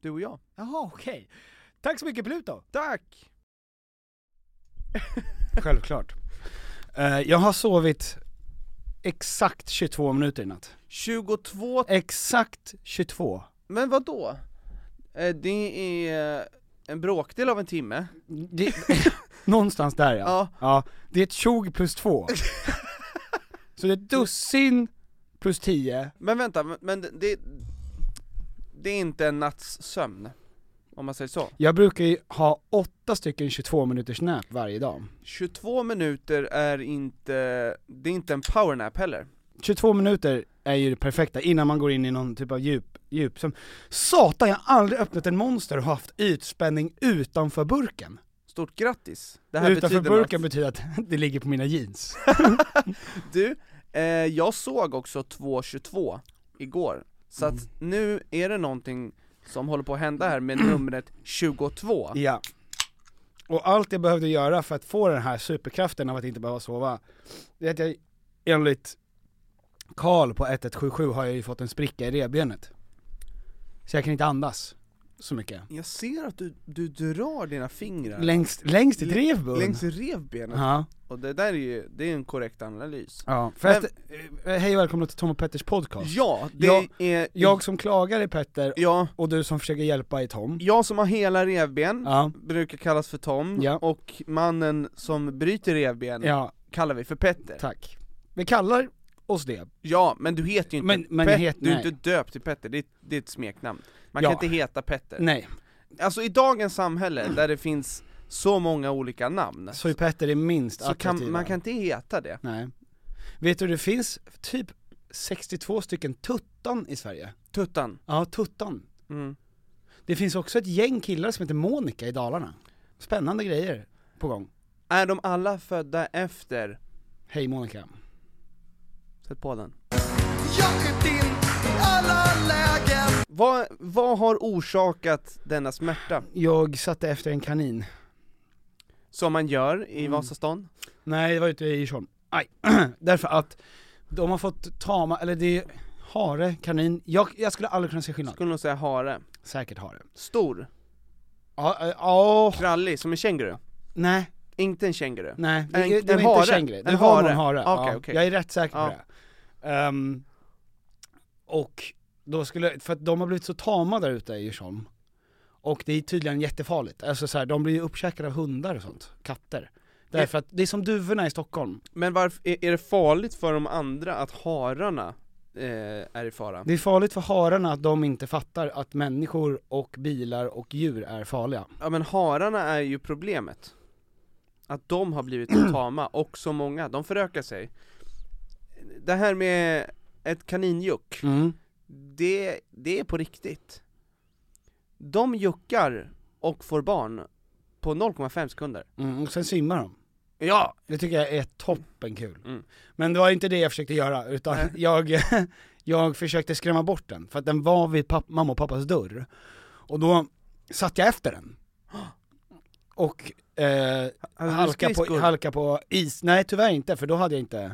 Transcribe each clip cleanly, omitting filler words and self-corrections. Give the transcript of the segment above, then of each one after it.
Du och jag. Jaha, okej. Tack så mycket Pluto. Tack! Självklart. Jag har sovit exakt 22 minuter i natt. 22? Exakt 22. Men vad då? Det är en bråkdel av en timme. Någonstans där, ja. Ja. Ja. Det är ett 20 plus 2. Så det är dussin plus 10. Men vänta, men det är inte en nattssömn, om man säger så. Jag brukar ju ha 8 stycken 22 minuters nap varje dag. 22 minuter är inte... Det är inte en powernap heller. 22 minuter är ju det perfekta innan man går in i någon typ av djup som... Satan, jag har aldrig öppnat en monster och haft ytspänning utanför burken. Stort grattis. Det här utanför burken betyder att det ligger på mina jeans. Du, jag såg också 2.22 igår. Så att nu är det någonting som håller på att hända här med numret 22. Ja. Och allt jag behövde göra för att få den här superkraften av att inte behöva sova, det är att jag enligt Karl på 1177 har jag ju fått en spricka i revbenet. Så jag kan inte andas så mycket. Jag ser att du drar dina fingrar längst i revbenet. Längst i revbenet. Ja. Och det där är ju det är en korrekt analys. Ja, hej och välkomna till Tom och Petters podcast. Ja, jag som klagar i Petter och du som försöker hjälpa i Tom. Jag som har hela revben brukar kallas för Tom och mannen som bryter revben kallar vi för Petter. Tack. Vi kallar oss det. Ja, men du heter ju inte du är inte döpt till Petter. Det är ett smeknamn. Man kan inte heta Petter. Nej. Alltså i dagens samhälle där det finns så många olika namn. Så Petter är minst attraktiva. Man kan inte heta det. Nej. Vet du, det finns typ 62 stycken tuttan i Sverige. Tuttan? Ja, tuttan. Mm. Det finns också ett gäng killar som heter Monica i Dalarna. Spännande grejer på gång. Är de alla födda efter? Hej Monica. Sätt på den. Jag är din alla lägen. Vad har orsakat denna smärta? Jag satte efter en kanin. Som man gör i Vasastan? Nej, det var ute i Irshåll. Därför att de har fått tama, eller det är hare, kanin. Jag skulle aldrig kunna se skillnad. Skulle nog säga hare. Säkert hare. Stor. Ja. Krallig som en känguru. Nej. Inte en känguru. Nej, det är inte känguru. Det var en hare. Okay. Jag är rätt säker på det. Och då skulle, för att de har blivit så tama där ute i Djursholm. Och det är tydligen jättefarligt. Alltså så här, de blir ju uppkäkade av hundar och sånt. Katter. Därför att det är som duvorna i Stockholm. Men varför är det farligt för de andra att hararna är i fara? Det är farligt för hararna att de inte fattar att människor och bilar och djur är farliga. Ja, men hararna är ju problemet. Att de har blivit tama och så många. De förökar sig. Det här med ett kaninjuck. Mm. Det är på riktigt. De juckar och får barn på 0,5 sekunder. Och sen simmar de. Ja! Det tycker jag är toppenkul. Mm. Men det var inte det jag försökte göra. Utan jag försökte skrämma bort den. För att den var vid mamma och pappas dörr. Och då satt jag efter den. Och halka på is. Nej, tyvärr inte. För då hade jag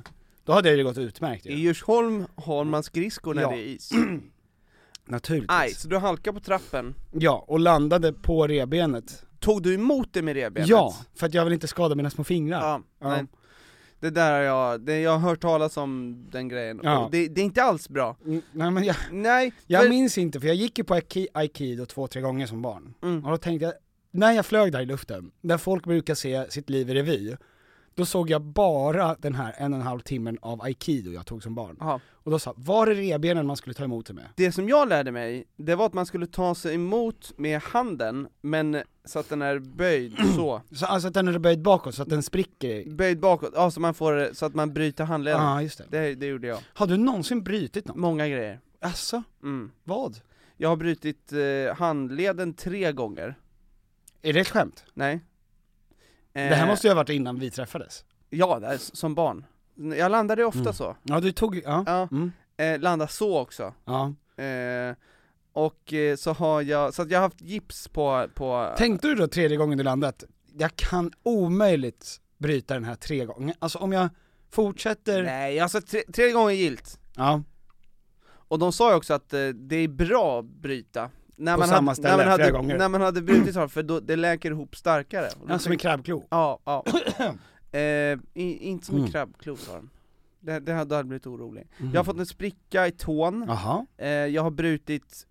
det gått utmärkt. I Irshåll har man skridskor när det är is. Naturligtvis. Aj, så du halkade på trappen. Ja, och landade på rebenet. Tog du emot det med rebenet? Ja, för att jag vill inte skada mina små fingrar. Ja. Nej. Det där jag har hört talas om den grejen. Ja. Det är inte alls bra. Jag minns inte, för jag gick ju på Aikido 2-3 gånger som barn. Och då tänkte jag, när jag flög där i luften, där folk brukar se sitt liv i revy, då såg jag bara den här 1,5 timmen av Aikido jag tog som barn. Aha. Och då sa, var är rebenen man skulle ta emot det med? Det som jag lärde mig, det var att man skulle ta sig emot med handen, men så att den är böjd så. Så alltså att den är böjd bakåt, så att den spricker. Böjd bakåt, ja, så att man bryter handleden. Ja, just det. Det gjorde jag. Har du någonsin brutit något? Många grejer. Asså? Mm. Vad? Jag har brutit handleden 3 gånger. Är det ett skämt? Nej. Det här måste ju ha varit innan vi träffades. Ja, där, som barn. Jag landade ofta så. Ja, du tog... Ja. Ja. Mm. Landade så också. Ja. Och så har jag... Så att jag har haft gips på... Tänkte du då 3:e gången du landat? Jag kan omöjligt bryta den här 3 gånger. Alltså om jag fortsätter... Nej, alltså 3:e gången gilt. Ja. Och de sa ju också att det är bra att bryta... När man hade brutit hårt, för då, det läker ihop starkare. Ja, som en krabbklo. Ja. Inte som en krabbklo, sa de. Det hade blivit orolig. Jag har fått en spricka i tån. Jag har brutit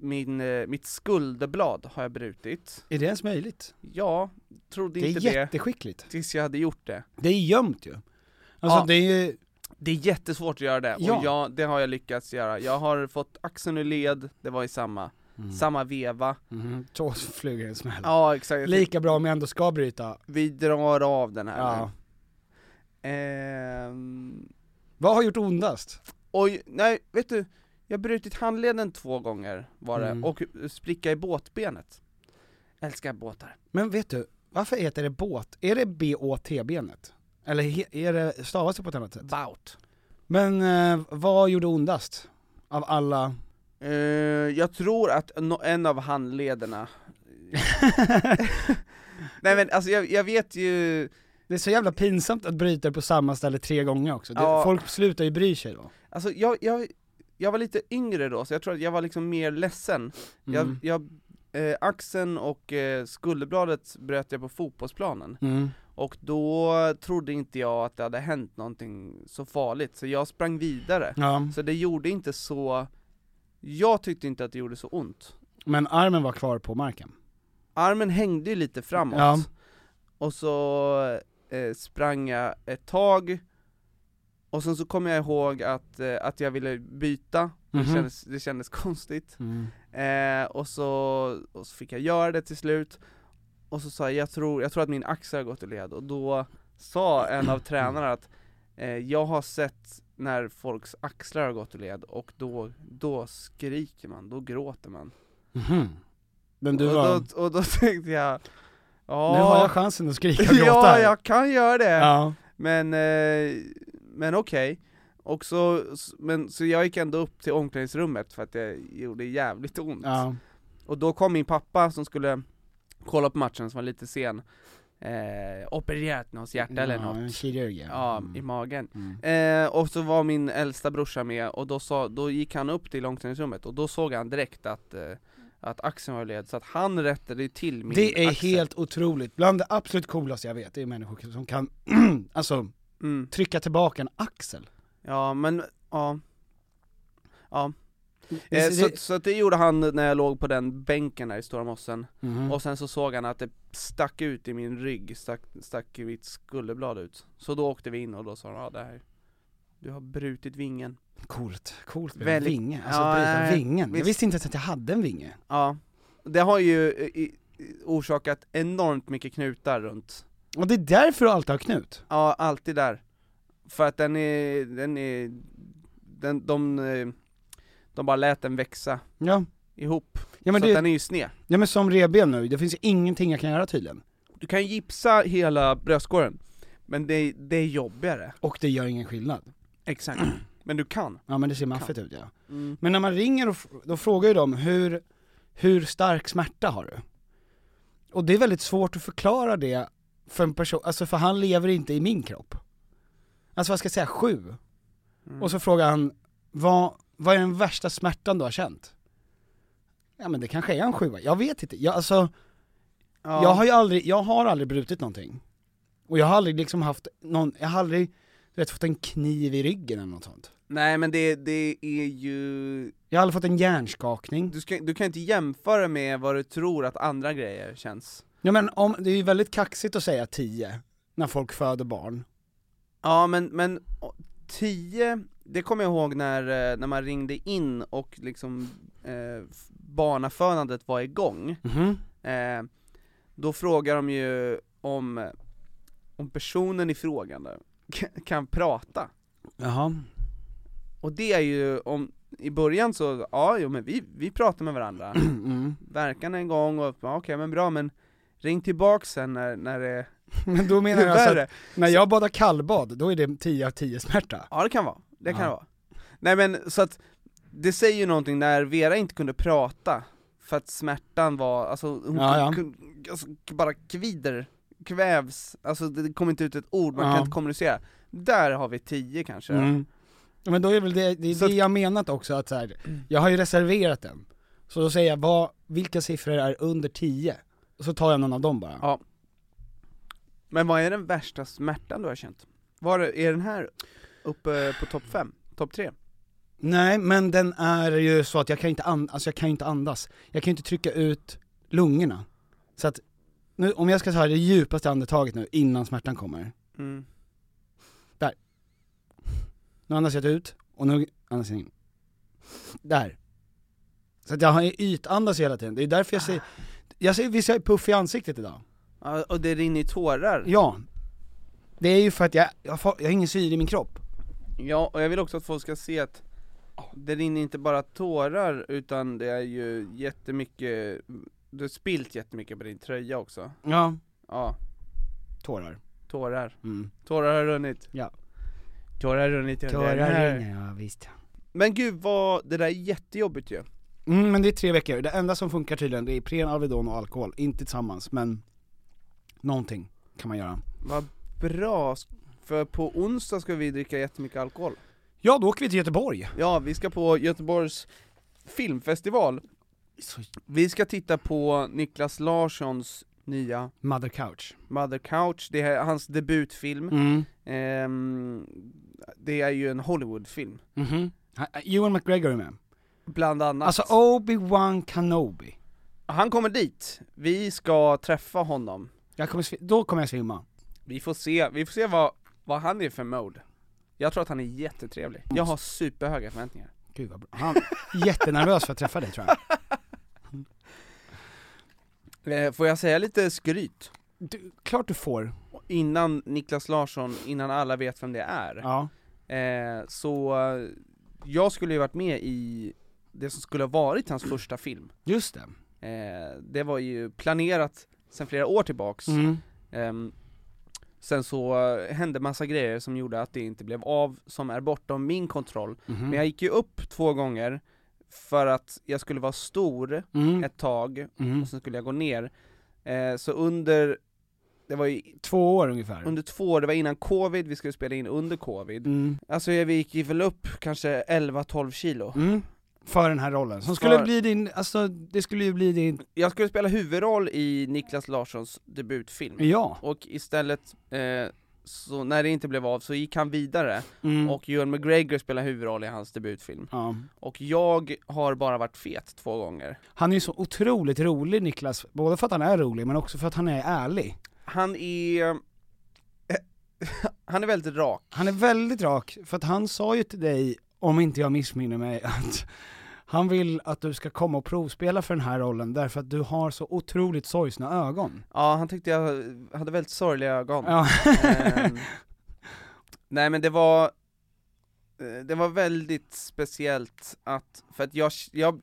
mitt skulderblad har jag brutit. Är det ens möjligt? Ja, trodde inte det. Det är jätteskickligt. Tills jag hade gjort det. Det är gömt ju. Alltså det är jättesvårt att göra det. Ja. Och det har jag lyckats göra. Jag har fått axeln ur led. Det var i samma veva. Tåsflugor en smäll. Ja, exakt. Lika bra om jag ändå ska bryta. Vi drar av den här. Ja. Vad har gjort ondast? Oj, nej, vet du. Jag har brutit handleden 2 gånger var det. Och spricka i båtbenet. Älskar båtar. Men vet du, varför heter det båt? Är det B-O-T-benet? Eller är det stavas det på ett annat sätt? Bout. Men vad gjorde ondast? Av alla... jag tror att en av handlederna. Nej, men alltså jag vet ju. Det är så jävla pinsamt att bryta på samma ställe 3 gånger också. Folk slutar ju bry sig då. Alltså jag var lite yngre då, så jag tror att jag var liksom mer ledsen. Jag axeln och skulderbladet bröt jag på fotbollsplanen. Och då trodde inte jag att det hade hänt någonting så farligt, så jag sprang vidare. Så det gjorde inte så. Jag tyckte inte att det gjorde så ont. Men armen var kvar på marken. Armen hängde ju lite framåt. Ja. Och så sprang jag ett tag. Och sen så kom jag ihåg att jag ville byta. Det kändes konstigt. Och så fick jag göra det till slut. Och så sa jag tror att min axel har gått i led. Och då sa en av tränarna att jag har sett när folks axlar har gått i led, och då skriker man, då gråter man. Men du och då tänkte jag, nu har jag chansen att skrika och gråta. Ja, jag kan göra det. Ja. Men okej. Och så jag gick ändå upp till omklädningsrummet för att det gjorde jävligt ont. Ja. Och då kom min pappa som skulle kolla på matchen, som var lite sen. opererat någons hjärta eller något. Kirurg, ja, i magen. Och så var min äldsta brorsa med, och då gick han upp till långtidningsrummet, och då såg han direkt att axeln var led, så att han rättade till min axel. Det är axel. Helt otroligt. Bland det absolut coolaste jag vet är människor som kan alltså trycka tillbaka en axel. Ja, men ja. Så det gjorde han när jag låg på den bänken där i Stora Mossen. Och sen så såg han att det stack ut i min rygg, stack i mitt skulderblad ut. Så då åkte vi in, och då sa han, det här, du har brutit vingen. Coolt. Väldigt... vinge, alltså bryta vingen. Jag visste inte att jag hade en vinge. Ja, det har ju orsakat enormt mycket knutar runt. Och det är därför du alltid har knut. Ja, alltid där. För att de bara lät den växa ihop. Ja, men så den är ju sned. Ja, men som reben nu. Det finns ingenting jag kan göra tydligen. Du kan gipsa hela bröstkorgen. Men det är jobbigare. Och det gör ingen skillnad. Exakt. Men du kan. Ja, men det ser maffigt ut, ja. Mm. Men när man ringer, och då frågar ju de hur stark smärta har du? Och det är väldigt svårt att förklara det för en person. Alltså, för han lever inte i min kropp. Alltså, vad ska jag säga? 7. Och så frågar han, vad är den värsta smärtan du har känt? Ja, men det kanske är en 7. Jag vet inte. Jag har aldrig brutit någonting. Och jag har aldrig liksom haft någon... Jag har aldrig, du vet, fått en kniv i ryggen eller något sånt. Nej, men det är ju... Jag har aldrig fått en hjärnskakning. Du kan inte jämföra med vad du tror att andra grejer känns. Ja, men det är ju väldigt kaxigt att säga 10 när folk föder barn. Ja, men 10... Det kommer jag ihåg när man ringde in och liksom barnafödandet var igång. Då frågar de ju om personen i frågan där kan prata. Jaha. Och det är ju i början så men vi pratar med varandra. Verkan en gång och okej, men bra, men ring tillbaka sen när det... Men då menar jag alltså att när jag badar kallbad, då är det 10 av 10 smärta. Ja, det kan vara. Det kan vara. Nej, men så att det säger ju någonting när Vera inte kunde prata för att smärtan var, alltså hon bara kvävs, alltså det kommer inte ut ett ord, man kan inte kommunicera. Där har vi 10 kanske. Men då är väl det så det jag menat också, att så här, jag har ju reserverat den. Så då säger jag, vilka siffror är under 10? Och så tar jag någon av dem bara. Ja. Men vad är den värsta smärtan du har känt? Är den här uppe på topp 5, topp 3? Nej, men den är ju så att jag kan inte andas. Jag kan inte trycka ut lungorna. Så att nu, om jag ska ta det djupaste andetaget nu innan smärtan kommer. Där. Nu andas jag ut, och nu andas jag in. Där. Så att jag har ytandas hela tiden. Det är därför jag säger... Visst, jag är puff i ansiktet idag. Ja, och det rinner i tårar. Ja. Det är ju för att jag har ingen syre i min kropp. Ja, och jag vill också att folk ska se att det rinner inte bara tårar, utan det är ju jättemycket... Du har spilt jättemycket på din tröja också. Ja. Ja. Tårar. Tårar har runnit. Ja. Tårar rinner, ja visst. Men gud, det där är jättejobbigt ju. Men det är 3 veckor. Det enda som funkar tydligen, det är Ipren, Alvedon och alkohol. Inte tillsammans, men någonting kan man göra. Vad bra, för på onsdag ska vi dricka jättemycket alkohol. Ja, då åker vi till Göteborg. Ja, vi ska på Göteborgs filmfestival. Vi ska titta på Niklas Larssons nya... Mother Couch. Det är hans debutfilm. Det är ju en Hollywoodfilm. Ewan McGregor är med. Bland annat. Alltså Obi-Wan Kenobi. Han kommer dit. Vi ska träffa honom. Då kommer jag svimma. Vi får se vad han är för mode. Jag tror att han är jättetrevlig. Jag har superhöga förväntningar. Gud vad bra. Han är jättenervös för att träffa dig, tror jag. Får jag säga lite skryt? Klart du får. Innan Niklas Larsson, innan alla vet vem det är. Ja. Så jag skulle ju varit med i det som skulle ha varit hans första film. Just det. Det var ju planerat sedan flera år tillbaks. Sen så hände massa grejer som gjorde att det inte blev av, som är bortom min kontroll. Men jag gick ju upp 2 gånger för att jag skulle vara stor ett tag och sen skulle jag gå ner. Så under Det var ju 2 år ungefär. Under 2 år, det var innan covid, vi skulle spela in under covid. Mm. Alltså vi gick väl upp kanske 11-12 kilo. Mm. För den här rollen. Som skulle bli din, alltså det skulle ju bli din... Jag skulle spela huvudroll i Niklas Larssons debutfilm. Ja. Och istället, så när det inte blev av så gick han vidare. Mm. Och Ewan McGregor spelar huvudroll i hans debutfilm. Ja. Och jag har bara varit fet 2 gånger. Han är ju så otroligt rolig, Niklas. Både för att han är rolig men också för att han är ärlig. Han är väldigt rak. Han är väldigt rak. För att han sa ju till dig, om inte jag missminner mig, att han vill att du ska komma och provspela för den här rollen därför att du har så otroligt sorgsna ögon. Ja, han tyckte jag hade väldigt sorgliga ögon. Ja. Nej, men det var väldigt speciellt att, för att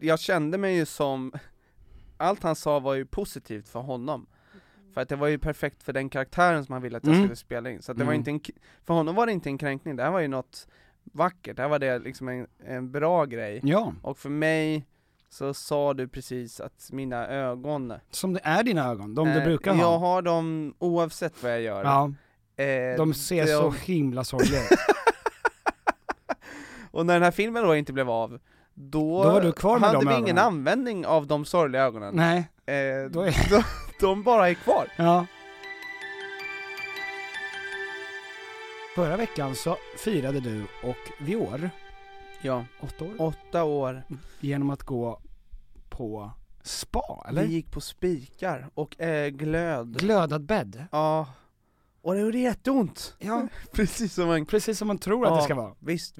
jag kände mig ju som, allt han sa var ju positivt för honom. För att det var ju perfekt för den karaktären som han ville att jag skulle spela in. Så att det var inte för honom var det inte en kränkning, det här var ju något vackert. Det här var det liksom en bra grej. Ja. Och för mig så sa du precis att mina ögon... Som det är dina ögon, de du brukar ha. Jag har dem oavsett vad jag gör. Ja. De ser så himla sorgliga. Och när den här filmen då inte blev av, då var du kvar med hade vi ingen användning av de sorgliga ögonen. Nej. De bara är kvar. Ja. Förra veckan så firade du och vi år. Ja. 8 år. 8 år. Genom att gå på spa, eller? Vi gick på spikar och glöd. Glödad bädd. Ja. Och det gjorde jätteont. Ja. Precis som man tror att det ska vara. Visst.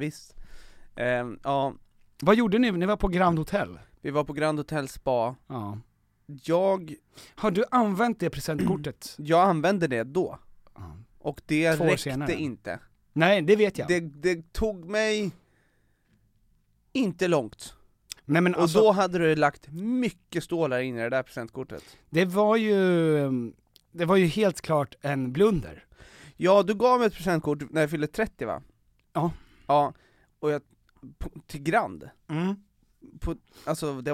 Ja. Vad gjorde ni? Ni var på Grand Hotel. Vi var på Grand Hotel Spa. Ja. Har du använt det presentkortet? Jag använde det då. Ja. Och det 2 år räckte senare. Inte. Nej, det vet jag. Det tog mig inte långt. Nej, men alltså, och då hade du lagt mycket stålar in i det där presentkortet. Det var ju helt klart en blunder. Ja, du gav mig ett presentkort när jag fyllde 30, va? Ja. Ja, och till Grand. Mm. Alltså det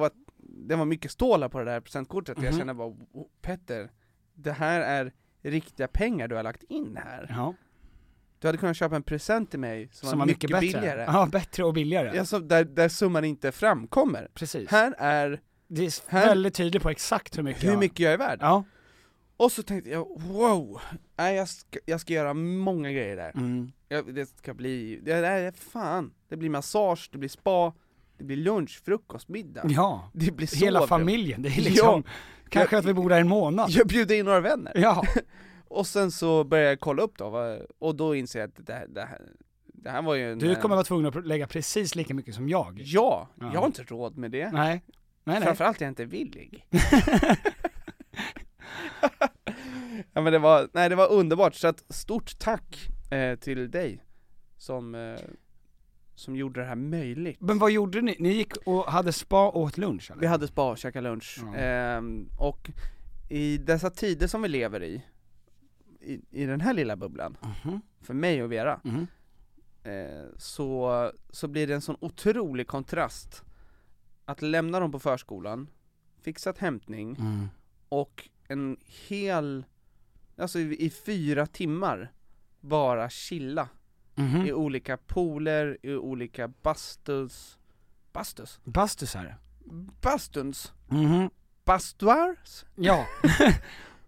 var mycket stålar på det där presentkortet. Jag kände bara, Petter, det här är riktiga pengar du har lagt in här. Ja. Du hade kunnat köpa en present till mig som var mycket bättre. Billigare. Ja, bättre och billigare. Alltså, där summan inte framkommer. Precis. Det är väldigt tydligt på exakt hur mycket jag är värd. Ja. Och så tänkte jag, wow, jag ska göra många grejer där. Mm. Det blir massage, det blir spa, det blir lunch, frukost, middag. Ja, det blir hela familjen. Det är liksom... Ja. Kanske att vi bor där en månad. Jag bjuder in några vänner. Ja. Och sen så började jag kolla upp då. Och då inser jag att det här var ju... Du kommer vara tvungen att lägga precis lika mycket som jag. Ja, jag har inte råd med det. Nej. Framförallt är jag inte villig. Ja, men det var underbart. Så att stort tack till dig som gjorde det här möjligt. Men vad gjorde ni? Ni gick och hade spa och åt lunch, eller? Vi hade spa och käkade lunch. Ja. Och i dessa tider som vi lever i den här lilla bubblan, för mig och Vera, så blir det en sån otrolig kontrast att lämna dem på förskolan, fixat hämtning och en hel, alltså i 4 timmar bara chilla. I olika pooler, i olika bastuns. Mm-hmm. Bastuars? Ja.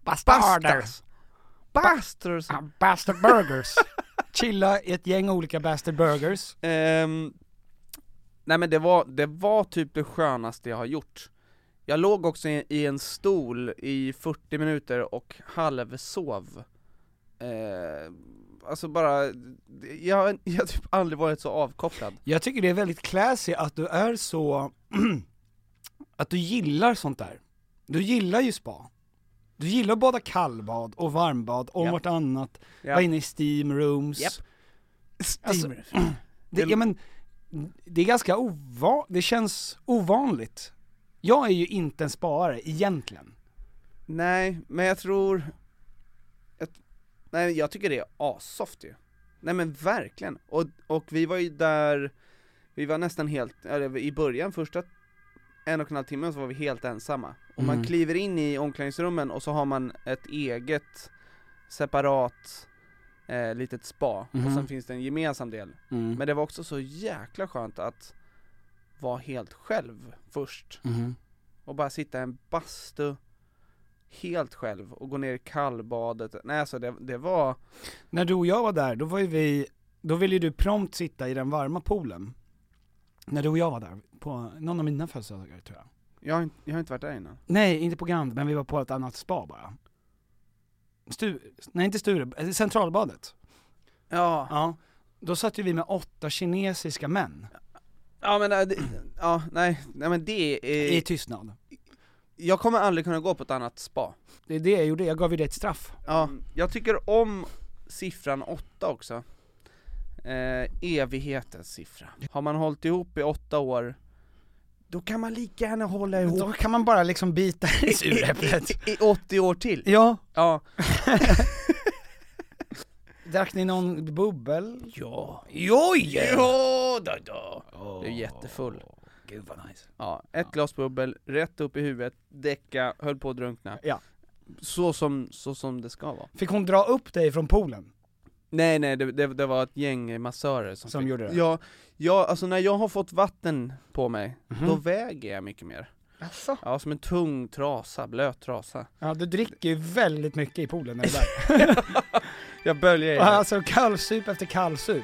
Bastards. Bastard burgers. Chilla i ett gäng olika bastard burgers. Nej, men det var typ det skönaste jag har gjort. Jag låg också i en stol i 40 minuter och halvsov. Alltså bara, jag har typ aldrig varit så avkopplad. Jag tycker det är väldigt classy att du är så att du gillar sånt där. Du gillar ju spa. Du gillar att bada kallbad och varmbad och vartannat. Yep. Vara inne i steam rooms. Yep. Steam rooms. Alltså, det är ganska det känns ovanligt. Jag är ju inte en sparare egentligen. Nej, men jag tror... Nej, jag tycker det är asoft ju. Nej, men verkligen. Och vi var ju där, vi var nästan helt, eller i början, första 1,5 timmen så var vi helt ensamma. Och man kliver in i omklädningsrummen och så har man ett eget separat litet spa. Mm. Och sen finns det en gemensam del. Mm. Men det var också så jäkla skönt att vara helt själv först. Mm. Och bara sitta i en bastu helt själv och gå ner i kallbadet. Nej, alltså det var... När du och jag var där, då ville ju du prompt sitta i den varma poolen. När du och jag var där, på någon av mina födelsedagar tror jag. Jag har inte varit där innan. Nej, inte på Grand, men vi var på ett annat spa bara. Centralbadet. Ja. Ja. Då satt ju vi med 8 kinesiska män. Ja, men men det är... I tystnad. Jag kommer aldrig kunna gå på ett annat spa. Det är det jag gjorde, jag gav ju det ett straff. Ja, jag tycker om siffran 8 också. Evighetens siffra. Har man hållit ihop i 8 år, då kan man lika gärna hålla ihop. Då kan man bara liksom bita i suräpplet. I 80 år till? Ja. Drack ni någon bubbel? Ja. Jo, då. Oh. Du är jättefull. Gud vad nice. Ja, ett glas bubbel, rätt upp i huvudet, däcka, höll på att drunkna. Ja. Så som det ska vara. Fick hon dra upp dig från poolen? Nej, det var ett gäng massörer som fick, gjorde det. Ja, alltså när jag har fått vatten på mig, då väger jag mycket mer. Asså? Ja, som en tung trasa, blöt trasa. Ja, du dricker ju väldigt mycket i poolen när du är där. Jag böljer i. Alltså kallsup efter kallsup.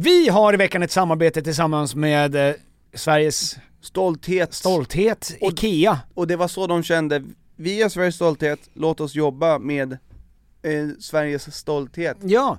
Vi har i veckan ett samarbete tillsammans med Sveriges stolthet och IKEA. Och det var så de kände, vi är Sveriges stolthet, låt oss jobba med Sveriges stolthet. Ja.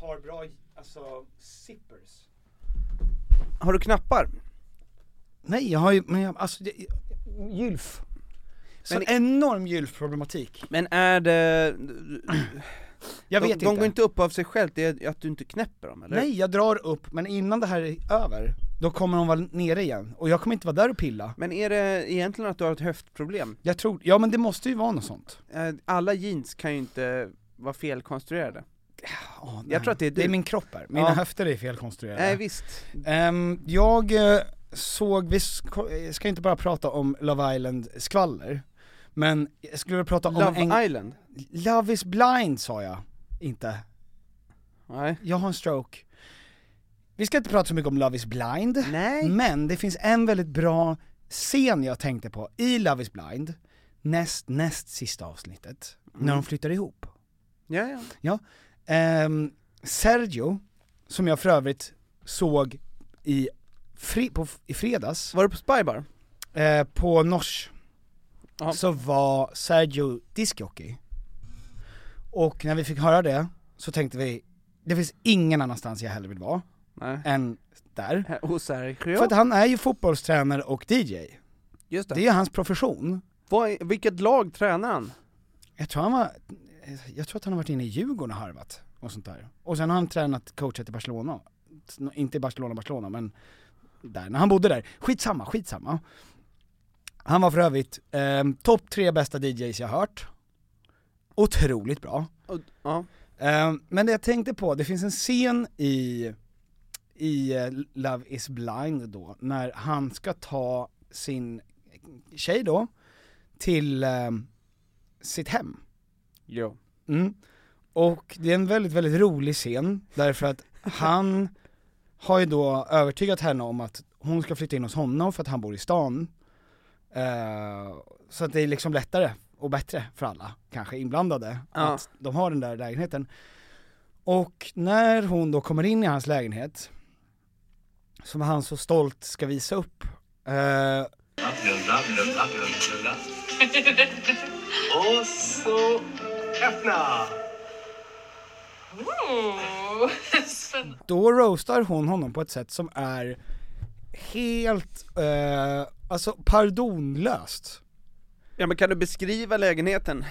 Har bra, alltså, zippers. Har du knappar? Nej, jag har ju, men gylf. Så en enorm gylfproblematik. Men är det Jag vet de inte. Går inte upp av sig själv, det är att du inte knäpper dem, eller? Nej, jag drar upp, men innan det här är över, då kommer de vara nere igen. Och jag kommer inte vara där och pilla. Men är det egentligen att du har ett höftproblem? Jag tror, ja men det måste ju vara något sånt. Alla jeans kan ju inte vara felkonstruerade. Oh, jag tror att det är min kropp här. Mina höfter är felkonstruerade. Nej, visst. Jag såg, vi ska inte bara prata om Love Island-skvaller. Men jag skulle vilja prata Love om Island. Love is blind sa jag. Inte. Nej. Jag har en stroke. Vi ska inte prata så mycket om Love is blind. Nej. Men det finns en väldigt bra scen jag tänkte på i Love is blind. Näst sista avsnittet. Mm. När de flyttar ihop. Ja. Sergio, som jag för övrigt såg i fredags. Var du på Spybar? På Nors. Aha. Så var Sergio diskjockey. Och när vi fick höra det så tänkte vi, det finns ingen annanstans jag hellre vill vara. Nej. Än där. Hos Sergio. För att han är ju fotbollstränare och DJ. Just det. Det är hans profession. Vilket lag tränar han? Jag tror att han har varit inne i Djurgården och harvat och sånt där. Och sen har han tränat, coachat i Barcelona. Inte i Barcelona, men där när han bodde där. Skitsamma. Han var för övrigt topp 3 bästa DJs jag hört. Otroligt bra. Ja. Men det jag tänkte på, det finns en scen i Love is Blind då, när han ska ta sin tjej då till sitt hem. Jo. Mm. Och det är en väldigt, väldigt rolig scen, därför att han har ju då övertygat henne om att hon ska flytta in hos honom för att han bor i stan. Så att det är liksom lättare och bättre för alla, kanske inblandade, att de har den där lägenheten. Och när hon då kommer in i hans lägenhet, som han så stolt ska visa upp. Blunda. Och så öppna. Då roastar hon honom på ett sätt som är helt alltså pardonlöst. Ja, men kan du beskriva lägenheten?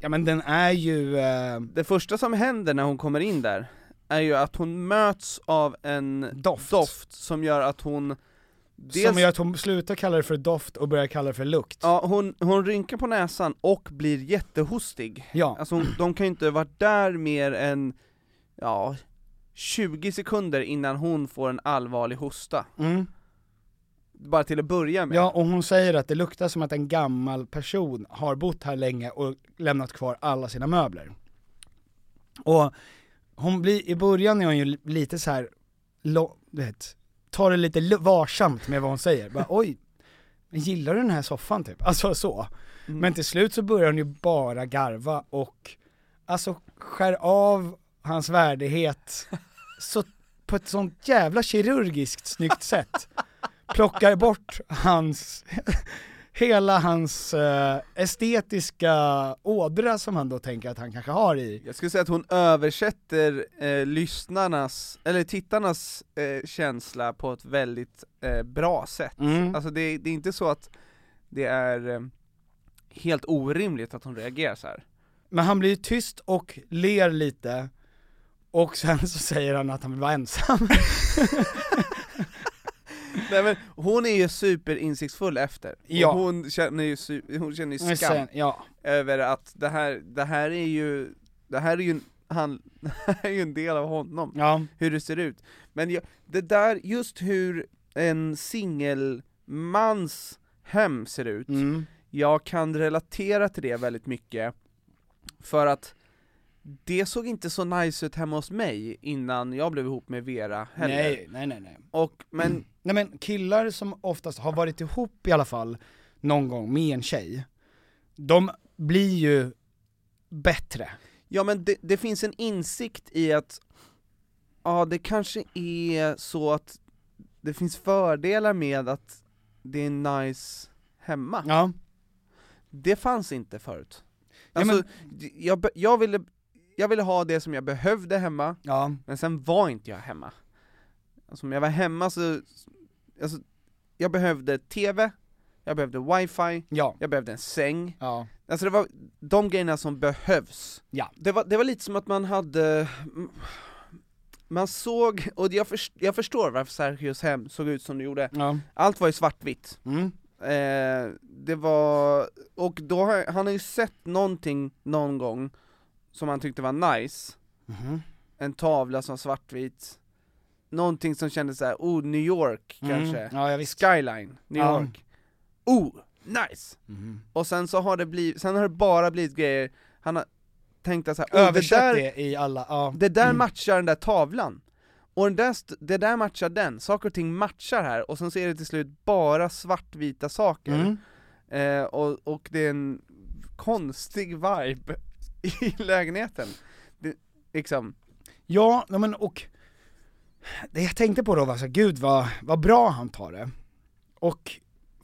Ja, men den är ju det första som händer när hon kommer in där är ju att hon möts av en doft som gör att hon slutar kalla det för doft och börjar kalla det för lukt. Ja, hon rynkar på näsan och blir jättehostig. Ja. Alltså de kan ju inte vara där mer än 20 sekunder innan hon får en allvarlig hosta. Mm. Bara till att börja med. Ja, och hon säger att det luktar som att en gammal person har bott här länge och lämnat kvar alla sina möbler. Och hon blir, i början är hon ju lite så här, tar det lite varsamt med vad hon säger. Bara, oj, gillar du den här soffan typ? Alltså så. Mm. Men till slut så börjar hon ju bara garva och alltså skär av hans värdighet så på ett sånt jävla kirurgiskt snyggt sätt. Plockar bort hela hans estetiska ådra som han då tänker att han kanske har i. Jag skulle säga att hon översätter lyssnarnas eller tittarnas känsla på ett väldigt bra sätt. Mm. Alltså det är inte så att det är helt orimligt att hon reagerar så här. Men han blir tyst och ler lite och sen så säger han att han vill vara ensam. Nej, men hon är ju superinsiktsfull efter. Ja. Hon känner ju skam över att det här är ju en del av honom. Ja. Hur det ser ut. Men det där, just hur en singelmans hem ser ut. Mm. Jag kan relatera till det väldigt mycket. För att det såg inte så nice ut hemma hos mig innan jag blev ihop med Vera heller. Nej. Nej, men killar som oftast har varit ihop i alla fall någon gång med en tjej, de blir ju bättre. Ja, men det finns en insikt i att det kanske är så att det finns fördelar med att det är nice hemma. Ja. Det fanns inte förut. Alltså, ja, men jag ville ha det som jag behövde hemma, men sen var inte jag hemma. Alltså, om jag var hemma så jag behövde tv, jag behövde wifi, ja. Jag behövde en säng. Ja. Alltså det var de grejerna som behövs. Ja. Det var lite som att man hade... Man såg, och jag förstår varför Sergios hem såg ut som det gjorde. Ja. Allt var ju svartvitt. Mm. Det var... Och då han har ju sett någonting någon gång som han tyckte var nice. Mm. En tavla som svartvit. Någonting som kändes så här, New York kanske. Ja, Skyline, New York. Nice! Mm. Och sen har det bara blivit grejer. Han har tänkt att så här, det där matchar den där tavlan. Och det där matchar den. Saker och ting matchar här. Och sen så är det till slut bara svartvita saker. Mm. Och det är en konstig vibe i lägenheten. Det, liksom. Ja, men och det jag tänkte på då var så här, gud vad bra han tar det. Och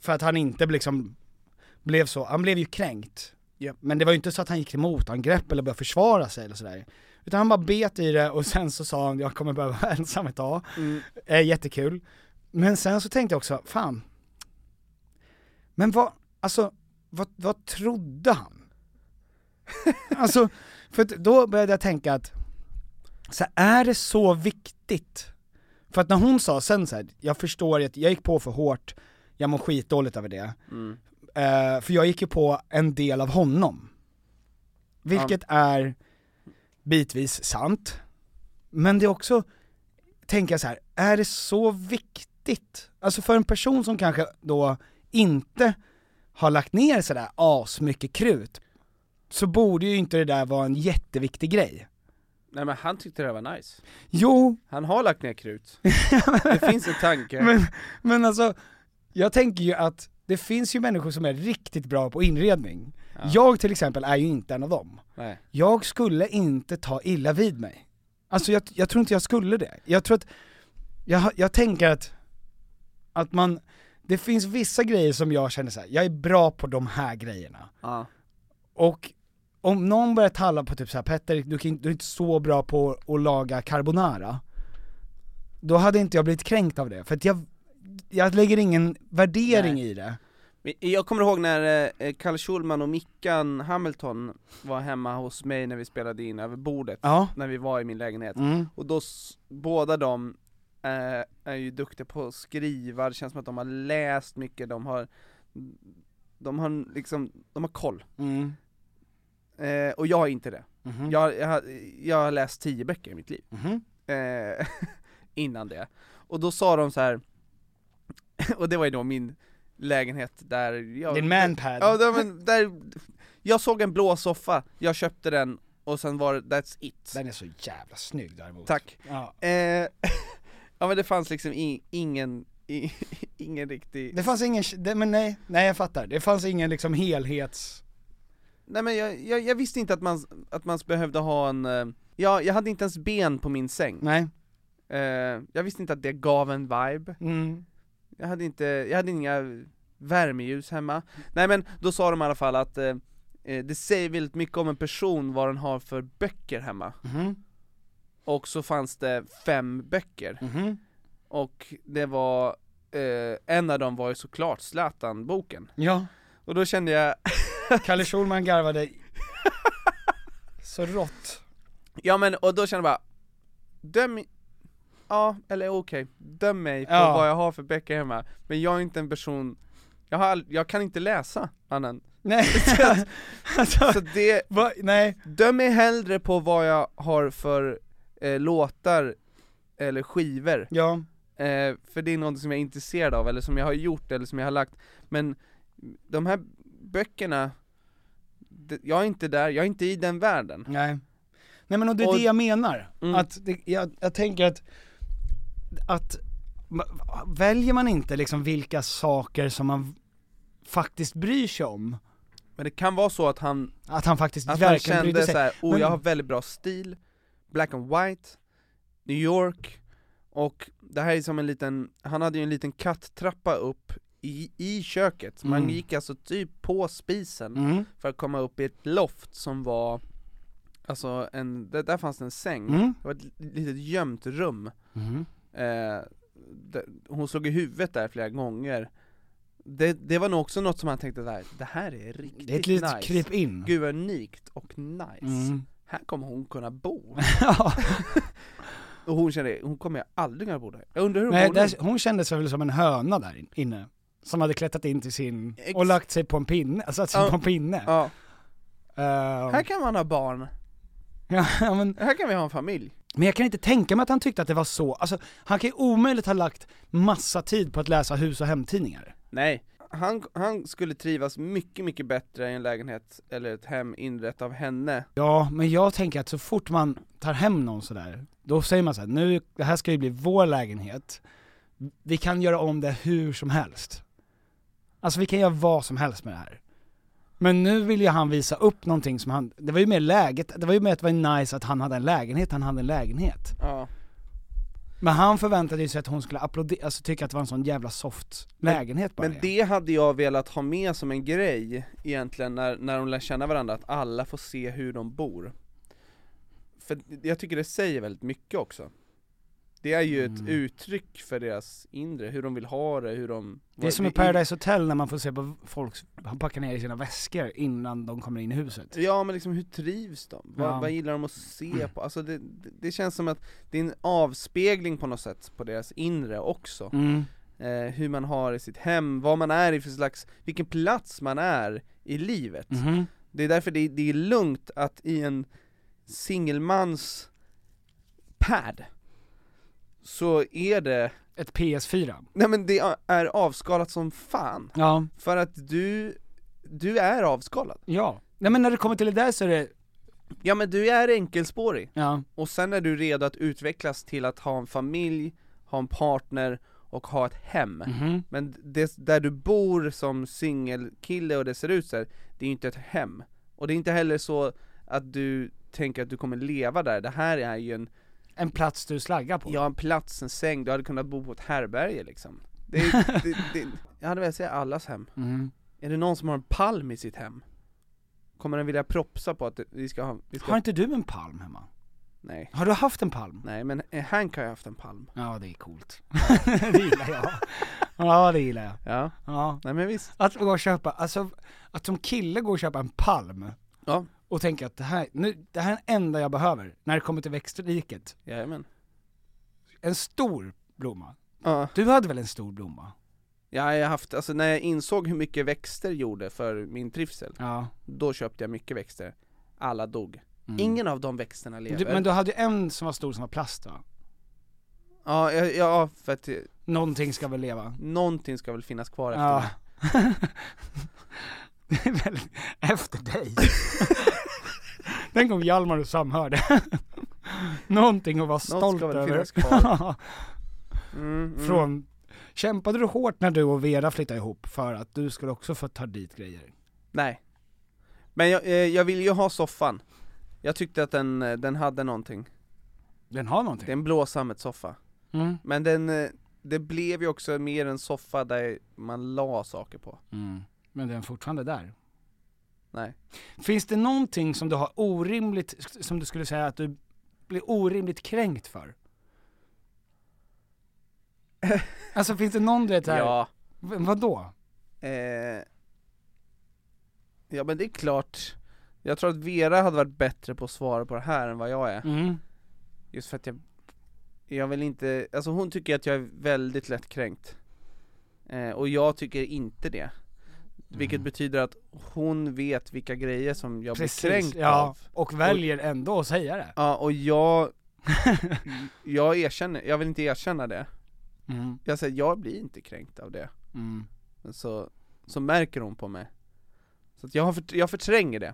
för att han inte liksom blev så, han blev ju kränkt. Yep. Men det var ju inte så att han gick emot angrepp eller började försvara sig eller sådär. Utan han bara bet i det och sen så sa han, jag kommer behöva vara ensam ett tag. Mm. Jättekul. Men sen så tänkte jag också, fan. Men vad trodde han? Alltså, för då började jag tänka att så är det så viktigt? För att när hon sa sen så här, jag förstår att jag gick på för hårt. Jag mår skitdåligt över det. Mm. För jag gick ju på en del av honom. Vilket är bitvis sant. Men det är också, tänker jag så här, är det så viktigt? Alltså för en person som kanske då inte har lagt ner så där asmycket krut, så borde ju inte det där vara en jätteviktig grej. Nej, men han tyckte det var nice. Jo. Han har lagt ner krut. Det finns en tanke. Men alltså, jag tänker ju att det finns ju människor som är riktigt bra på inredning. Ja. Jag till exempel är ju inte en av dem. Nej. Jag skulle inte ta illa vid mig. Alltså jag tror inte jag skulle det. Jag tror att jag tänker att man, det finns vissa grejer som jag känner så här, jag är bra på de här grejerna. Ja. Och om någon börjar tala på typ så här, Petter, du är inte så bra på att laga carbonara. Då hade inte jag blivit kränkt av det, för att jag lägger ingen värdering i det. Jag kommer ihåg när Karl Schulman och Mickan Hamilton var hemma hos mig när vi spelade in över bordet, när vi var i min lägenhet. Mm. Och då båda de är ju duktiga på att skriva. Det känns som att de har läst mycket. De har liksom, de har koll. Mm. Och jag har inte det. Mm-hmm. Jag har läst 10 böcker i mitt liv. Mm-hmm. Innan det. Och då sa de så här, och det var ju då min lägenhet där jag... Din manpad. Ja, där jag såg en blå soffa, jag köpte den och sen var that's it. Den är så jävla snygg däremot. Tack. Ja, ja, men det fanns liksom ingen riktig... Det fanns ingen... Men nej, jag fattar. Det fanns ingen liksom helhets... Nej, men jag visste inte att man behövde ha en... Jag hade inte ens ben på min säng. Nej. Jag visste inte att det gav en vibe. Mm. Jag hade inga värmeljus hemma. Nej, men då sa de i alla fall att det säger väldigt mycket om en person vad den har för böcker hemma. Mm. Och så fanns det 5 böcker. Mm. Och det var en av dem var ju såklart Zlatan-boken. Ja. Och då kände jag Kalle Schulman garvade så rått. Ja, men och då kände jag bara ja, eller okej. Döm mig på vad jag har för böcker hemma. Men jag är inte en person... Jag kan inte läsa annan. Nej. Nej. Döm mig hellre på vad jag har för låtar eller skivor. Ja. För det är något som jag är intresserad av. Eller som jag har gjort. Eller som jag har lagt. Men de här böckerna... jag är inte där. Jag är inte i den världen. Nej, men och det är det jag menar. Mm. Att jag tänker att väljer man inte liksom vilka saker som man faktiskt bryr sig om. Men det kan vara så att han faktiskt verkligen brydde sig. Så här, men, jag har väldigt bra stil, black and white, New York, och det här är som en liten, han hade ju en liten katttrappa upp i köket. Man gick alltså typ på spisen för att komma upp i ett loft som var, alltså där fanns en säng. Det var ett litet gömt rum. Hon såg i huvudet där flera gånger. Det var nog också något som han tänkte där. Det här är riktigt nice. Det är ett litet nice. Klipp in. Gud, unikt och nice. Mm. Här kommer hon kunna bo. Och hon kommer aldrig kunna bo där. Jag undrar hur hon bor där. Hon kändes väl som en höna där inne. Som hade klättrat in till sin... och lagt sig på en pinne. Alltså satt sig på en pinne. Här kan man ha barn. Ja, men, här kan vi ha en familj. Men jag kan inte tänka mig att han tyckte att det var så. Alltså, han kan ju omöjligt ha lagt massa tid på att läsa hus- och hemtidningar. Nej, han skulle trivas mycket, mycket bättre i en lägenhet eller ett hem inrätt av henne. Ja, men jag tänker att så fort man tar hem någon sådär, då säger man så här, nu, det här ska ju bli vår lägenhet. Vi kan göra om det hur som helst. Alltså vi kan göra vad som helst med det här. Men nu vill ju han visa upp någonting som han... Det var ju mer läget. Det var ju mer att det var nice att han hade en lägenhet. Ja. Men han förväntade sig att hon skulle applådera. Alltså tycka att det var en sån jävla soft lägenhet bara. Men det hade jag velat ha med som en grej egentligen när de lär känna varandra. Att alla får se hur de bor. För jag tycker det säger väldigt mycket också. Det är ju ett uttryck för deras inre. Hur de vill ha det, hur de... Det är som i Paradise Hotel när man får se på folk som packar ner i sina väskor innan de kommer in i huset. Ja, men liksom hur trivs de? Ja. Vad gillar de att se på? Alltså det känns som att det är en avspegling på något sätt på deras inre också. Mm. Hur man har i sitt hem, vad man är i för slags... Vilken plats man är i livet. Mm-hmm. Det är därför det är lugnt att i en singelmans pad... så är det... ett PS4. Nej, men det är avskalat som fan. Ja. För att du är avskalad. Ja. Nej, men när det kommer till det där så är det... Ja, men du är enkelspårig. Ja. Och sen är du redo att utvecklas till att ha en familj, ha en partner och ha ett hem. Mm-hmm. Men det, där du bor som singelkille och det ser ut så här, det är ju inte ett hem. Och det är inte heller så att du tänker att du kommer leva där. Det här är ju en plats du slaggar på. Ja, en plats, en säng. Du hade kunnat bo på ett härberge liksom. Jag hade velat säga allas hem. Mm. Är det någon som har en palm i sitt hem? Kommer den vilja propsa på att vi ska ha... Har inte du en palm hemma? Nej. Har du haft en palm? Nej, men Hank har ju haft en palm. Ja, det är coolt. Det gillar jag. Ja, det gillar jag. Ja. Ja. Nej, men visst. Att gå och köpa... Alltså, att som kille gå och köpa en palm. Ja. Och tänka att det här är det enda jag behöver när det kommer till växtriket. Jajamän. En stor blomma. Du hade väl en stor blomma? Ja, jag har haft, alltså när jag insåg hur mycket växter gjorde för min trivsel. Ja. Då köpte jag mycket växter. Alla dog. Mm. Ingen av de växterna lever. Men du hade ju en som var stor som var plast då. Ja, för att någonting ska väl leva. Någonting ska väl finnas kvar efter. Ja. Efter dig. Den kom Hjalmar och samhörde. Någonting att vara stolt över. Kämpade du hårt när du och Vera flyttade ihop för att du skulle också få ta dit grejer? Nej. Men jag ville ju ha soffan. Jag tyckte att den hade någonting. Den har någonting? Det är en blå sammetssoffa. Mm. Men det blev ju också mer en soffa där man la saker på. Mm. Men den är fortfarande där. Nej. Finns det någonting som du har orimligt, som du skulle säga att du blir orimligt kränkt för? Alltså finns det någon det här? Ja. Vadå? Ja, men det är klart. Jag tror att Vera hade varit bättre på att svara på det här än vad jag är. Mm. Just för att jag vill inte, alltså hon tycker att jag är väldigt lätt kränkt. Och jag tycker inte det. Vilket betyder att hon vet vilka grejer som jag blir kränkt av. Och väljer ändå att säga det. Ja, och jag vill inte erkänna det. Mm. Jag säger, jag blir inte kränkt av det. Mm. Så märker hon på mig. Så att jag förtränger det.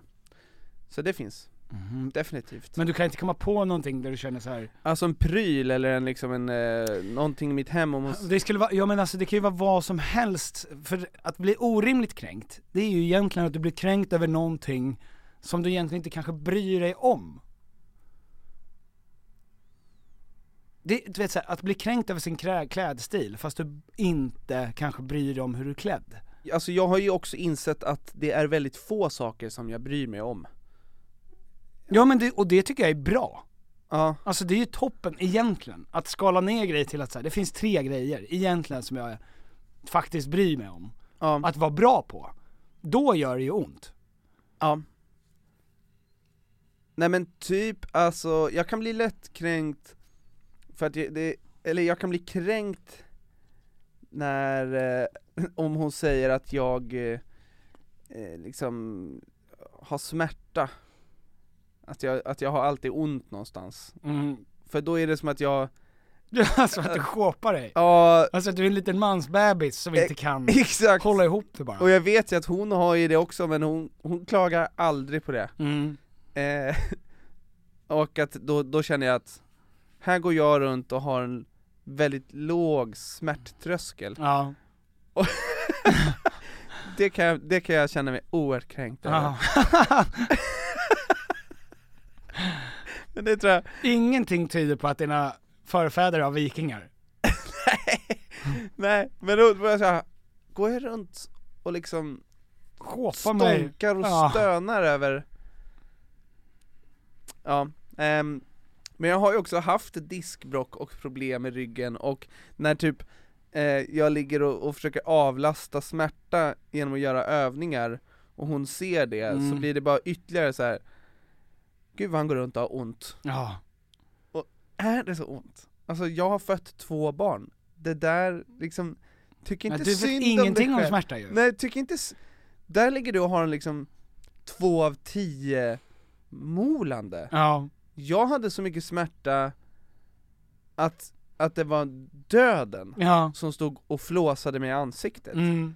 Så det finns. Mm. Definitivt. Men du kan inte komma på någonting där du känner så här. Alltså en pryl eller någonting i mitt hem om måste... Det skulle vara, ja, men alltså det kan ju vara vad som helst. För att bli orimligt kränkt, det är ju egentligen att du blir kränkt över någonting som du egentligen inte kanske bryr dig om. Det, du vet så här, att bli kränkt över sin klädstil fast du inte kanske bryr dig om hur du är klädd. Alltså jag har ju också insett att det är väldigt få saker som jag bryr mig om. Ja, men det tycker jag är bra. Ja. Alltså det är ju toppen egentligen. Att skala ner grejer till att så här, det finns 3 grejer egentligen som jag faktiskt bryr mig om. ja. Att vara bra på, då gör det ju ont. Ja. Nej men typ, alltså jag kan bli lätt kränkt för att jag kan bli kränkt när om hon säger att jag liksom har smärta, att jag har alltid ont någonstans. Mm. För då är det som att jag alltså att du skåpar dig. Alltså att du är en liten mansbebis som inte kan hålla ihop det bara. Och jag vet ju att hon har ju det också, men hon klagar aldrig på det. Mm. Och att då känner jag att här går jag runt och har en väldigt låg smärttröskel. Ja. Och det kan jag känna mig oerhört kränkt över. Ja. Men det tror jag. Ingenting tyder på att dina förfäder av vikingar. Nej, men då börjar jag säga, går jag runt och liksom skåpar mig, stonkar och stönar över. Ja, men jag har ju också haft diskbråck och problem med ryggen, och när typ jag ligger och försöker avlasta smärta genom att göra övningar och hon ser det, så blir det bara ytterligare så här, gud vad han går runt och har ont. Ja. Och är det så ont? Alltså jag har fött 2 barn. Det där liksom, tycker inte synd om det. Du vet ingenting om smärta ju. Nej, tycker inte. Där ligger du och har en liksom 2 av 10 molande. Ja. Jag hade så mycket smärta att det var döden som stod och flåsade mig i ansiktet. Mm.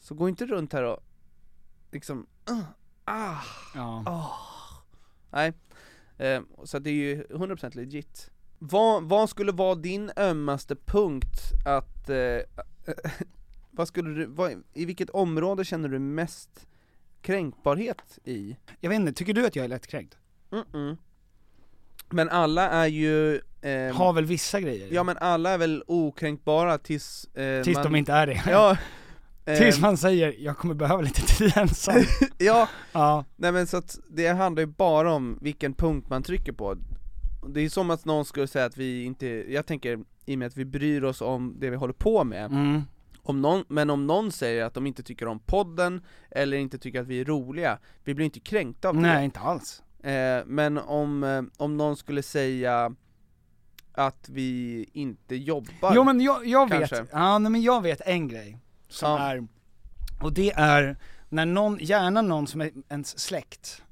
Så gå inte runt här och liksom nej. Så det är ju 100% legit. Vad skulle vara din ömmaste punkt att i vilket område känner du mest kränkbarhet i? Jag vet inte, tycker du att jag är lätt kränkt? Men alla är ju har väl vissa grejer. Ja, men alla är väl okränkbara tills de inte är det. Ja. Tills man säger, jag kommer behöva lite tid ensam. Ja. Nej, men så att det handlar ju bara om vilken punkt man trycker på. Det är som att någon skulle säga att vi inte, jag tänker i och med att vi bryr oss om det vi håller på med. Mm. Om någon säger att de inte tycker om podden eller inte tycker att vi är roliga, vi blir inte kränkta av det. Nej, inte alls. Men om någon skulle säga att vi inte jobbar. Jo, men jag vet. Ja, nej, men jag vet en grej som är, och det är när någon som är ens släkt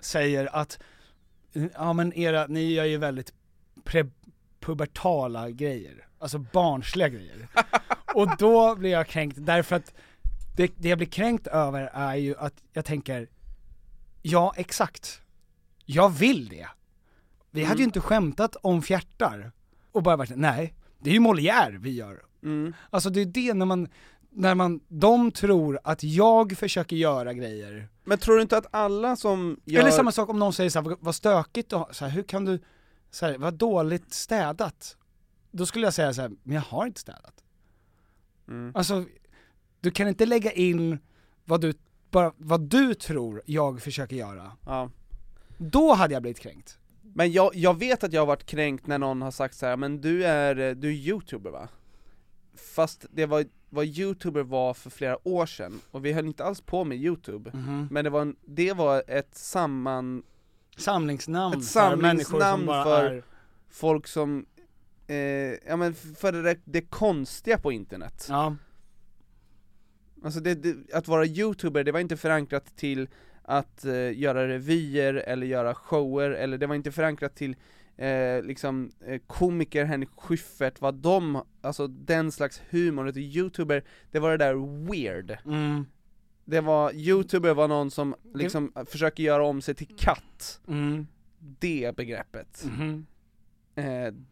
säger att ja, men ni gör ju väldigt pubertala grejer, alltså barnsliga grejer. Och då blir jag kränkt, därför att det jag blir kränkt över är ju att jag tänker, ja exakt, jag vill det. Vi hade ju inte skämtat om fjärtar och bara varit, nej, det är ju Molière vi gör. Mm. Alltså det är det när man de tror att jag försöker göra grejer. Men tror du inte att alla som gör... Eller samma sak om någon säger så här, vad stökigt och så här, hur kan du så här, vad dåligt städat. Då skulle jag säga så här, men jag har inte städat. Mm. Alltså du kan inte lägga in vad du tror jag försöker göra. Ja. Då hade jag blivit kränkt. Men jag vet att jag har varit kränkt när någon har sagt så här, men du är YouTuber va? Fast det var vad YouTuber var för flera år sedan, och vi höll inte alls på med YouTube. Mm-hmm. Men det var ett samlingsnamn för folk som för det konstiga på internet. Ja. Alltså att vara YouTuber, det var inte förankrat till att göra revyer eller göra shower, eller det var inte förankrat till komiker, Henrik Schyffert, vad de, alltså den slags humor. YouTuber, det var det där weird. Mm. Det var, YouTuber var någon som liksom försöker göra om sig till katt. Mm. Det begreppet. Mm.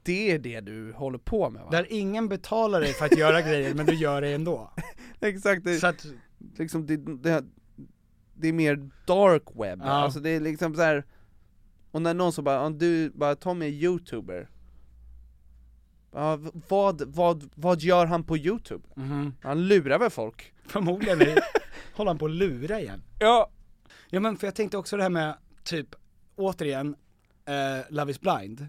Det är det du håller på med va? Där ingen betalar dig för att göra grejer, men du gör det ändå. Exakt. Så att... liksom, det är mer dark web. Ja. Alltså det är liksom så här. Och när någon så bara, du bara tar med YouTuber. Vad gör han på YouTube? Mm-hmm. Han lurar väl folk? Förmodligen. Håller han på att lura igen? Ja. Ja, men för jag tänkte också det här med typ, återigen, Love is Blind.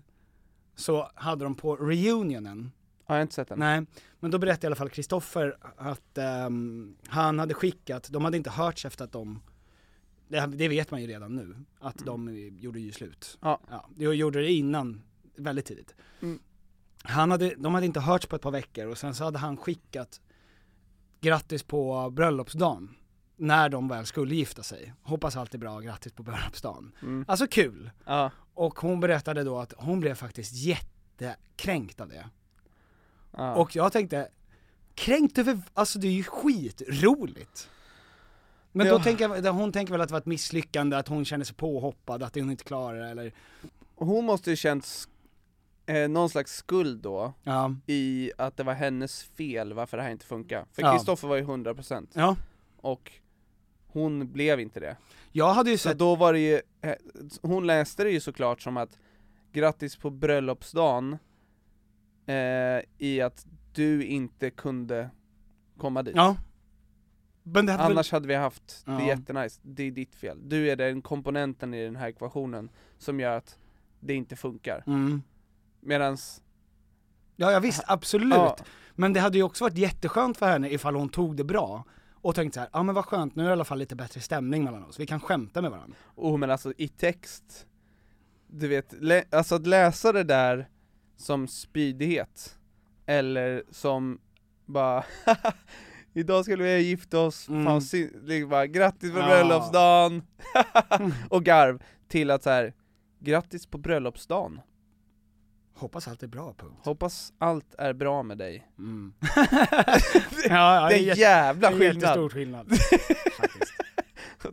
Så hade de på reunionen Jag har inte sett den. Nej, men då berättade i alla fall Kristoffer att han hade skickat, de hade inte hört efter att de, det vet man ju redan nu, att de gjorde ju slut. Ja. Ja, de gjorde det innan, väldigt tidigt. Mm. De hade inte hört på ett par veckor och sen så hade han skickat grattis på bröllopsdagen när de väl skulle gifta sig. Hoppas allt är bra, grattis på bröllopsdagen. Mm. Alltså kul. Ja. Och hon berättade då att hon blev faktiskt jättekränkt av det. Ah. Och jag tänkte, kränkt över, alltså det är ju skitroligt. Men då tänker jag, hon tänker väl att det var ett misslyckande, att hon känner sig påhoppad, att hon inte klarar det, eller... Hon måste ju känns någon slags skuld då, ja, i att det var hennes fel varför det här inte funkar. För Kristoffer, ja, var ju 100%. Ja. Och hon blev inte det. Jag hade ju sett... Så då var det ju, hon läste det ju såklart som att grattis på bröllopsdagen, i att du inte kunde komma dit. Ja. Men det hade annars väl... hade vi haft, ja, det är jättenice, det är ditt fel. Du är den komponenten i den här ekvationen som gör att det inte funkar. Mm. Medans... Ja, jag visst, absolut. Ja. Men det hade ju också varit jätteskönt för henne ifall hon tog det bra och tänkte så här, ja men vad skönt, nu är det i alla fall lite bättre stämning mellan oss. Vi kan skämta med varandra. Men alltså i text, du vet, alltså att läsa det där som spydighet eller som bara idag skulle vi gifta oss, fan, bara, grattis på bröllopsdagen och garv till att så här, grattis på bröllopsdagen, hoppas allt är bra, punkt. Hoppas allt är bra med dig. Mm. Ja, det är jävla skillnad. Faktiskt.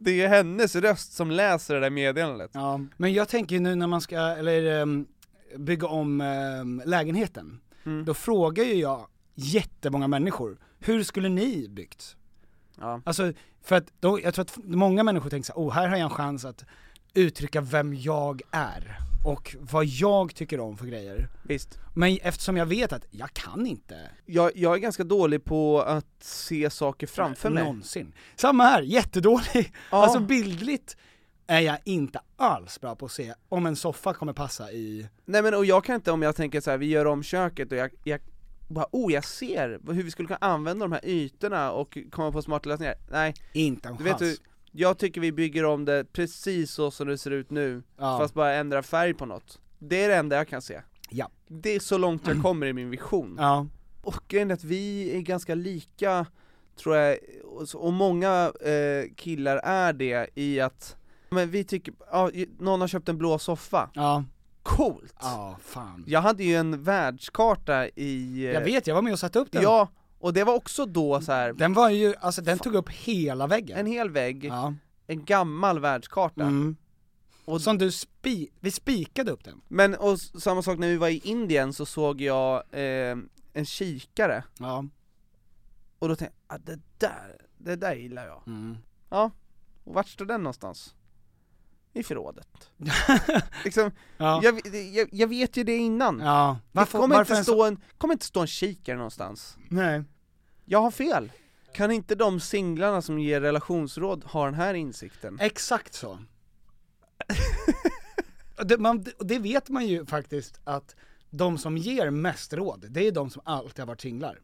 Det är ju hennes röst som läser det där meddelandet. Ja. Men jag tänker nu när man ska, eller bygga om lägenheten. Mm. Då frågar ju jag jättemånga människor, hur skulle ni byggt? Ja. Alltså, för att då, jag tror att många människor tänker så här, här har jag en chans att uttrycka vem jag är och vad jag tycker om för grejer. Visst. Men eftersom jag vet att jag kan inte. Jag är ganska dålig på att se saker framför mig. Någonsin. Samma här, jättedålig. Ja. Alltså bildligt är jag inte alls bra på att se om en soffa kommer passa i... Nej, men och jag kan inte, om jag tänker så här, vi gör om köket och jag bara, jag ser hur vi skulle kunna använda de här ytorna och komma på smarta lösningar. Nej. Inte en chans. Vet du, jag tycker vi bygger om det precis så som det ser ut nu. Ja. Fast bara ändra färg på något. Det är det enda jag kan se. Ja. Det är så långt jag kommer i min vision. Ja. Och grejen är att vi är ganska lika, tror jag, och många killar är det i att... Men vi tycker, någon har köpt en blå soffa. Ja. Coolt. Ja, fan. Jag hade ju en världskarta i... Jag vet, jag var med och satte upp den. Ja, och det var också då så här... Den var ju, alltså den tog upp hela väggen. En hel vägg. Ja. En gammal världskarta. Mm. Och som du, vi spikade upp den. Men, och samma sak när vi var i Indien så såg jag en kikare. Ja. Och då tänkte jag, det där gillar jag. Mm. Ja, och vart står den någonstans? I förrådet. Liksom, ja. jag vet ju det innan. Ja. Varför, det kommer inte stå en kikare någonstans. Nej. Jag har fel. Kan inte de singlarna som ger relationsråd ha den här insikten? Exakt så. det vet man ju faktiskt, att de som ger mest råd, det är de som alltid har varit singlar.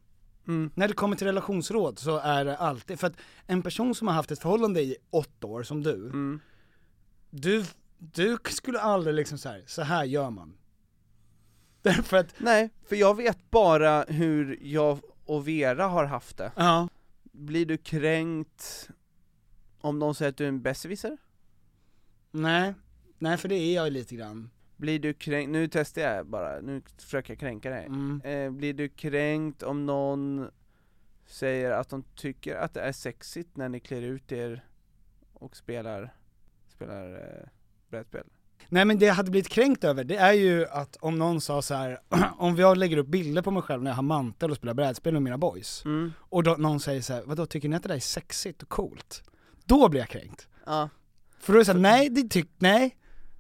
Mm. När det kommer till relationsråd så är det alltid. För att en person som har haft ett förhållande i 8 år som du... Mm. Du skulle aldrig liksom så här gör man. Därför att... Nej, för jag vet bara hur jag och Vera har haft det. Ja. Blir du kränkt om de säger att du är en besserwisser? Nej, för det är jag lite grann. Blir du kränkt... Nu testar jag bara. Nu försöker jag kränka dig. Mm. Blir du kränkt om någon säger att de tycker att det är sexigt när ni klär ut er och spelar brädspel? Nej, men det jag hade blivit kränkt över, det är ju att om någon sa så här, om jag lägger upp bilder på mig själv när jag har mantel och spelar brädspel med mina boys, och då någon säger så här, vadå, tycker ni att det där är sexigt och coolt? Då blir jag kränkt. Ja. För då är det så här, nej,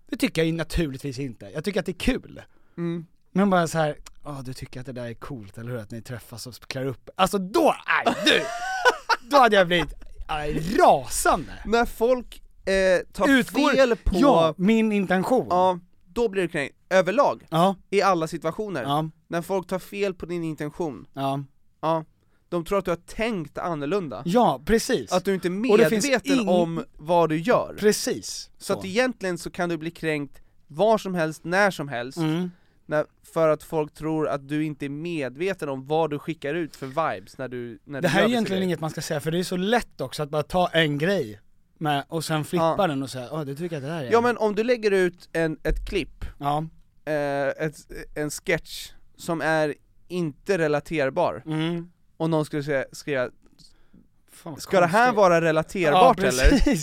det tycker jag ju naturligtvis inte. Jag tycker att det är kul. Mm. Men bara så här, du tycker att det där är coolt, eller hur, att ni träffas och klär upp. Alltså då hade jag blivit rasande. När folk utgår, fel på min intention. Ja, då blir det kränkt överlag. Ja. I alla situationer. Ja. När folk tar fel på din intention. Ja. Ja. De tror att du har tänkt annorlunda. Ja, precis. Att du inte är medveten om vad du gör. Precis. Så att egentligen så kan du bli kränkt var som helst, när som helst. Mm. För att folk tror att du inte är medveten om vad du skickar ut för vibes när du det här är egentligen grejer. Inget man ska säga, för det är så lätt också att bara ta en grej med, och sen flippa den och säga du tycker att det här är... Ja, men om du lägger ut ett klipp, en sketch som är inte relaterbar, och någon skulle skriva, fan, ska det här vara relaterbart eller?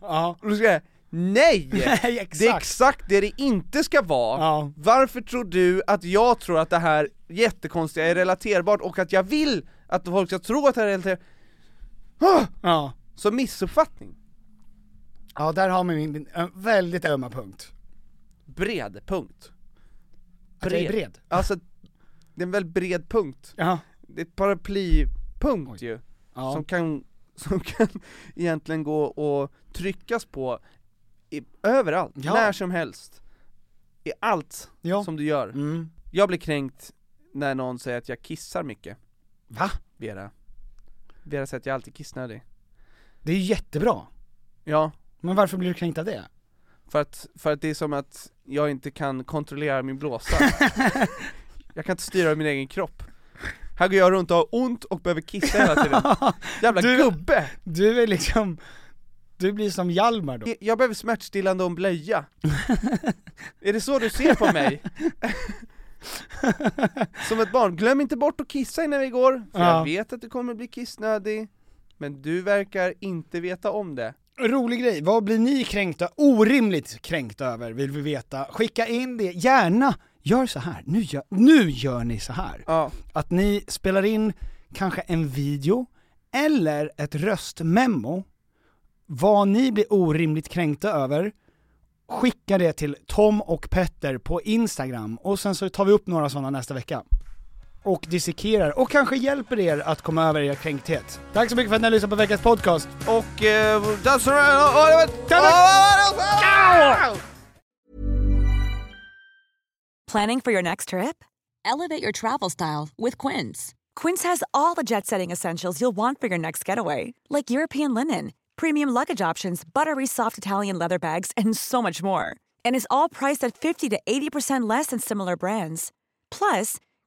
Ja. Och då ska jag, nej, exakt. Det är exakt det inte ska vara. Ja. Varför tror du att jag tror att det här jättekonstiga är relaterbart och att jag vill att folk ska tro att det här är relaterbart? Ja. Så missuppfattning. Ja, där har man min väldigt ömma punkt. Bred punkt. Bred. Bred. Alltså, det är en väldigt bred punkt. Ja. Det är ett paraplypunkt ju. Ja. Som kan egentligen gå och tryckas på överallt, när som helst, i allt som du gör. Jag blir kränkt när någon säger att jag kissar mycket. Va? Vera säger att jag alltid kissar dig. Det är ju jättebra. Ja. Men varför blir du kränkt av det? För att det är som att jag inte kan kontrollera min blåsa. Jag kan inte styra min egen kropp. Här går jag runt och har ont och behöver kissa hela tiden. Jävla gubbe. Du är liksom... Du blir som Hjalmar då. Jag behöver smärtstillande och en blöja. Är det så du ser på mig? Som ett barn. Glöm inte bort att kissa innan vi går. För jag vet att du kommer bli kissnödig. Men du verkar inte veta om det. Rolig grej. Vad blir ni kränkta? Orimligt kränkt över vill vi veta. Skicka in det. Gärna. Gör så här. Nu gör ni så här. Ja. Att ni spelar in kanske en video eller ett röstmemo. Vad ni blir orimligt kränkta över, skicka det till Tom och Petter på Instagram. Och sen så tar vi upp några sådana nästa vecka. Och dissekerar. Och kanske hjälper er att komma över er kränkthet. Tack så mycket för att ni har lyssnat på veckans podcast. Och... Planning for your next trip? Elevate your travel style with Quince. Quince has all the jet-setting essentials you'll want for your next getaway. Like European linen, premium luggage options, buttery soft Italian leather bags, and so much more. And it's all priced at 50 to 80% less than similar brands. Plus,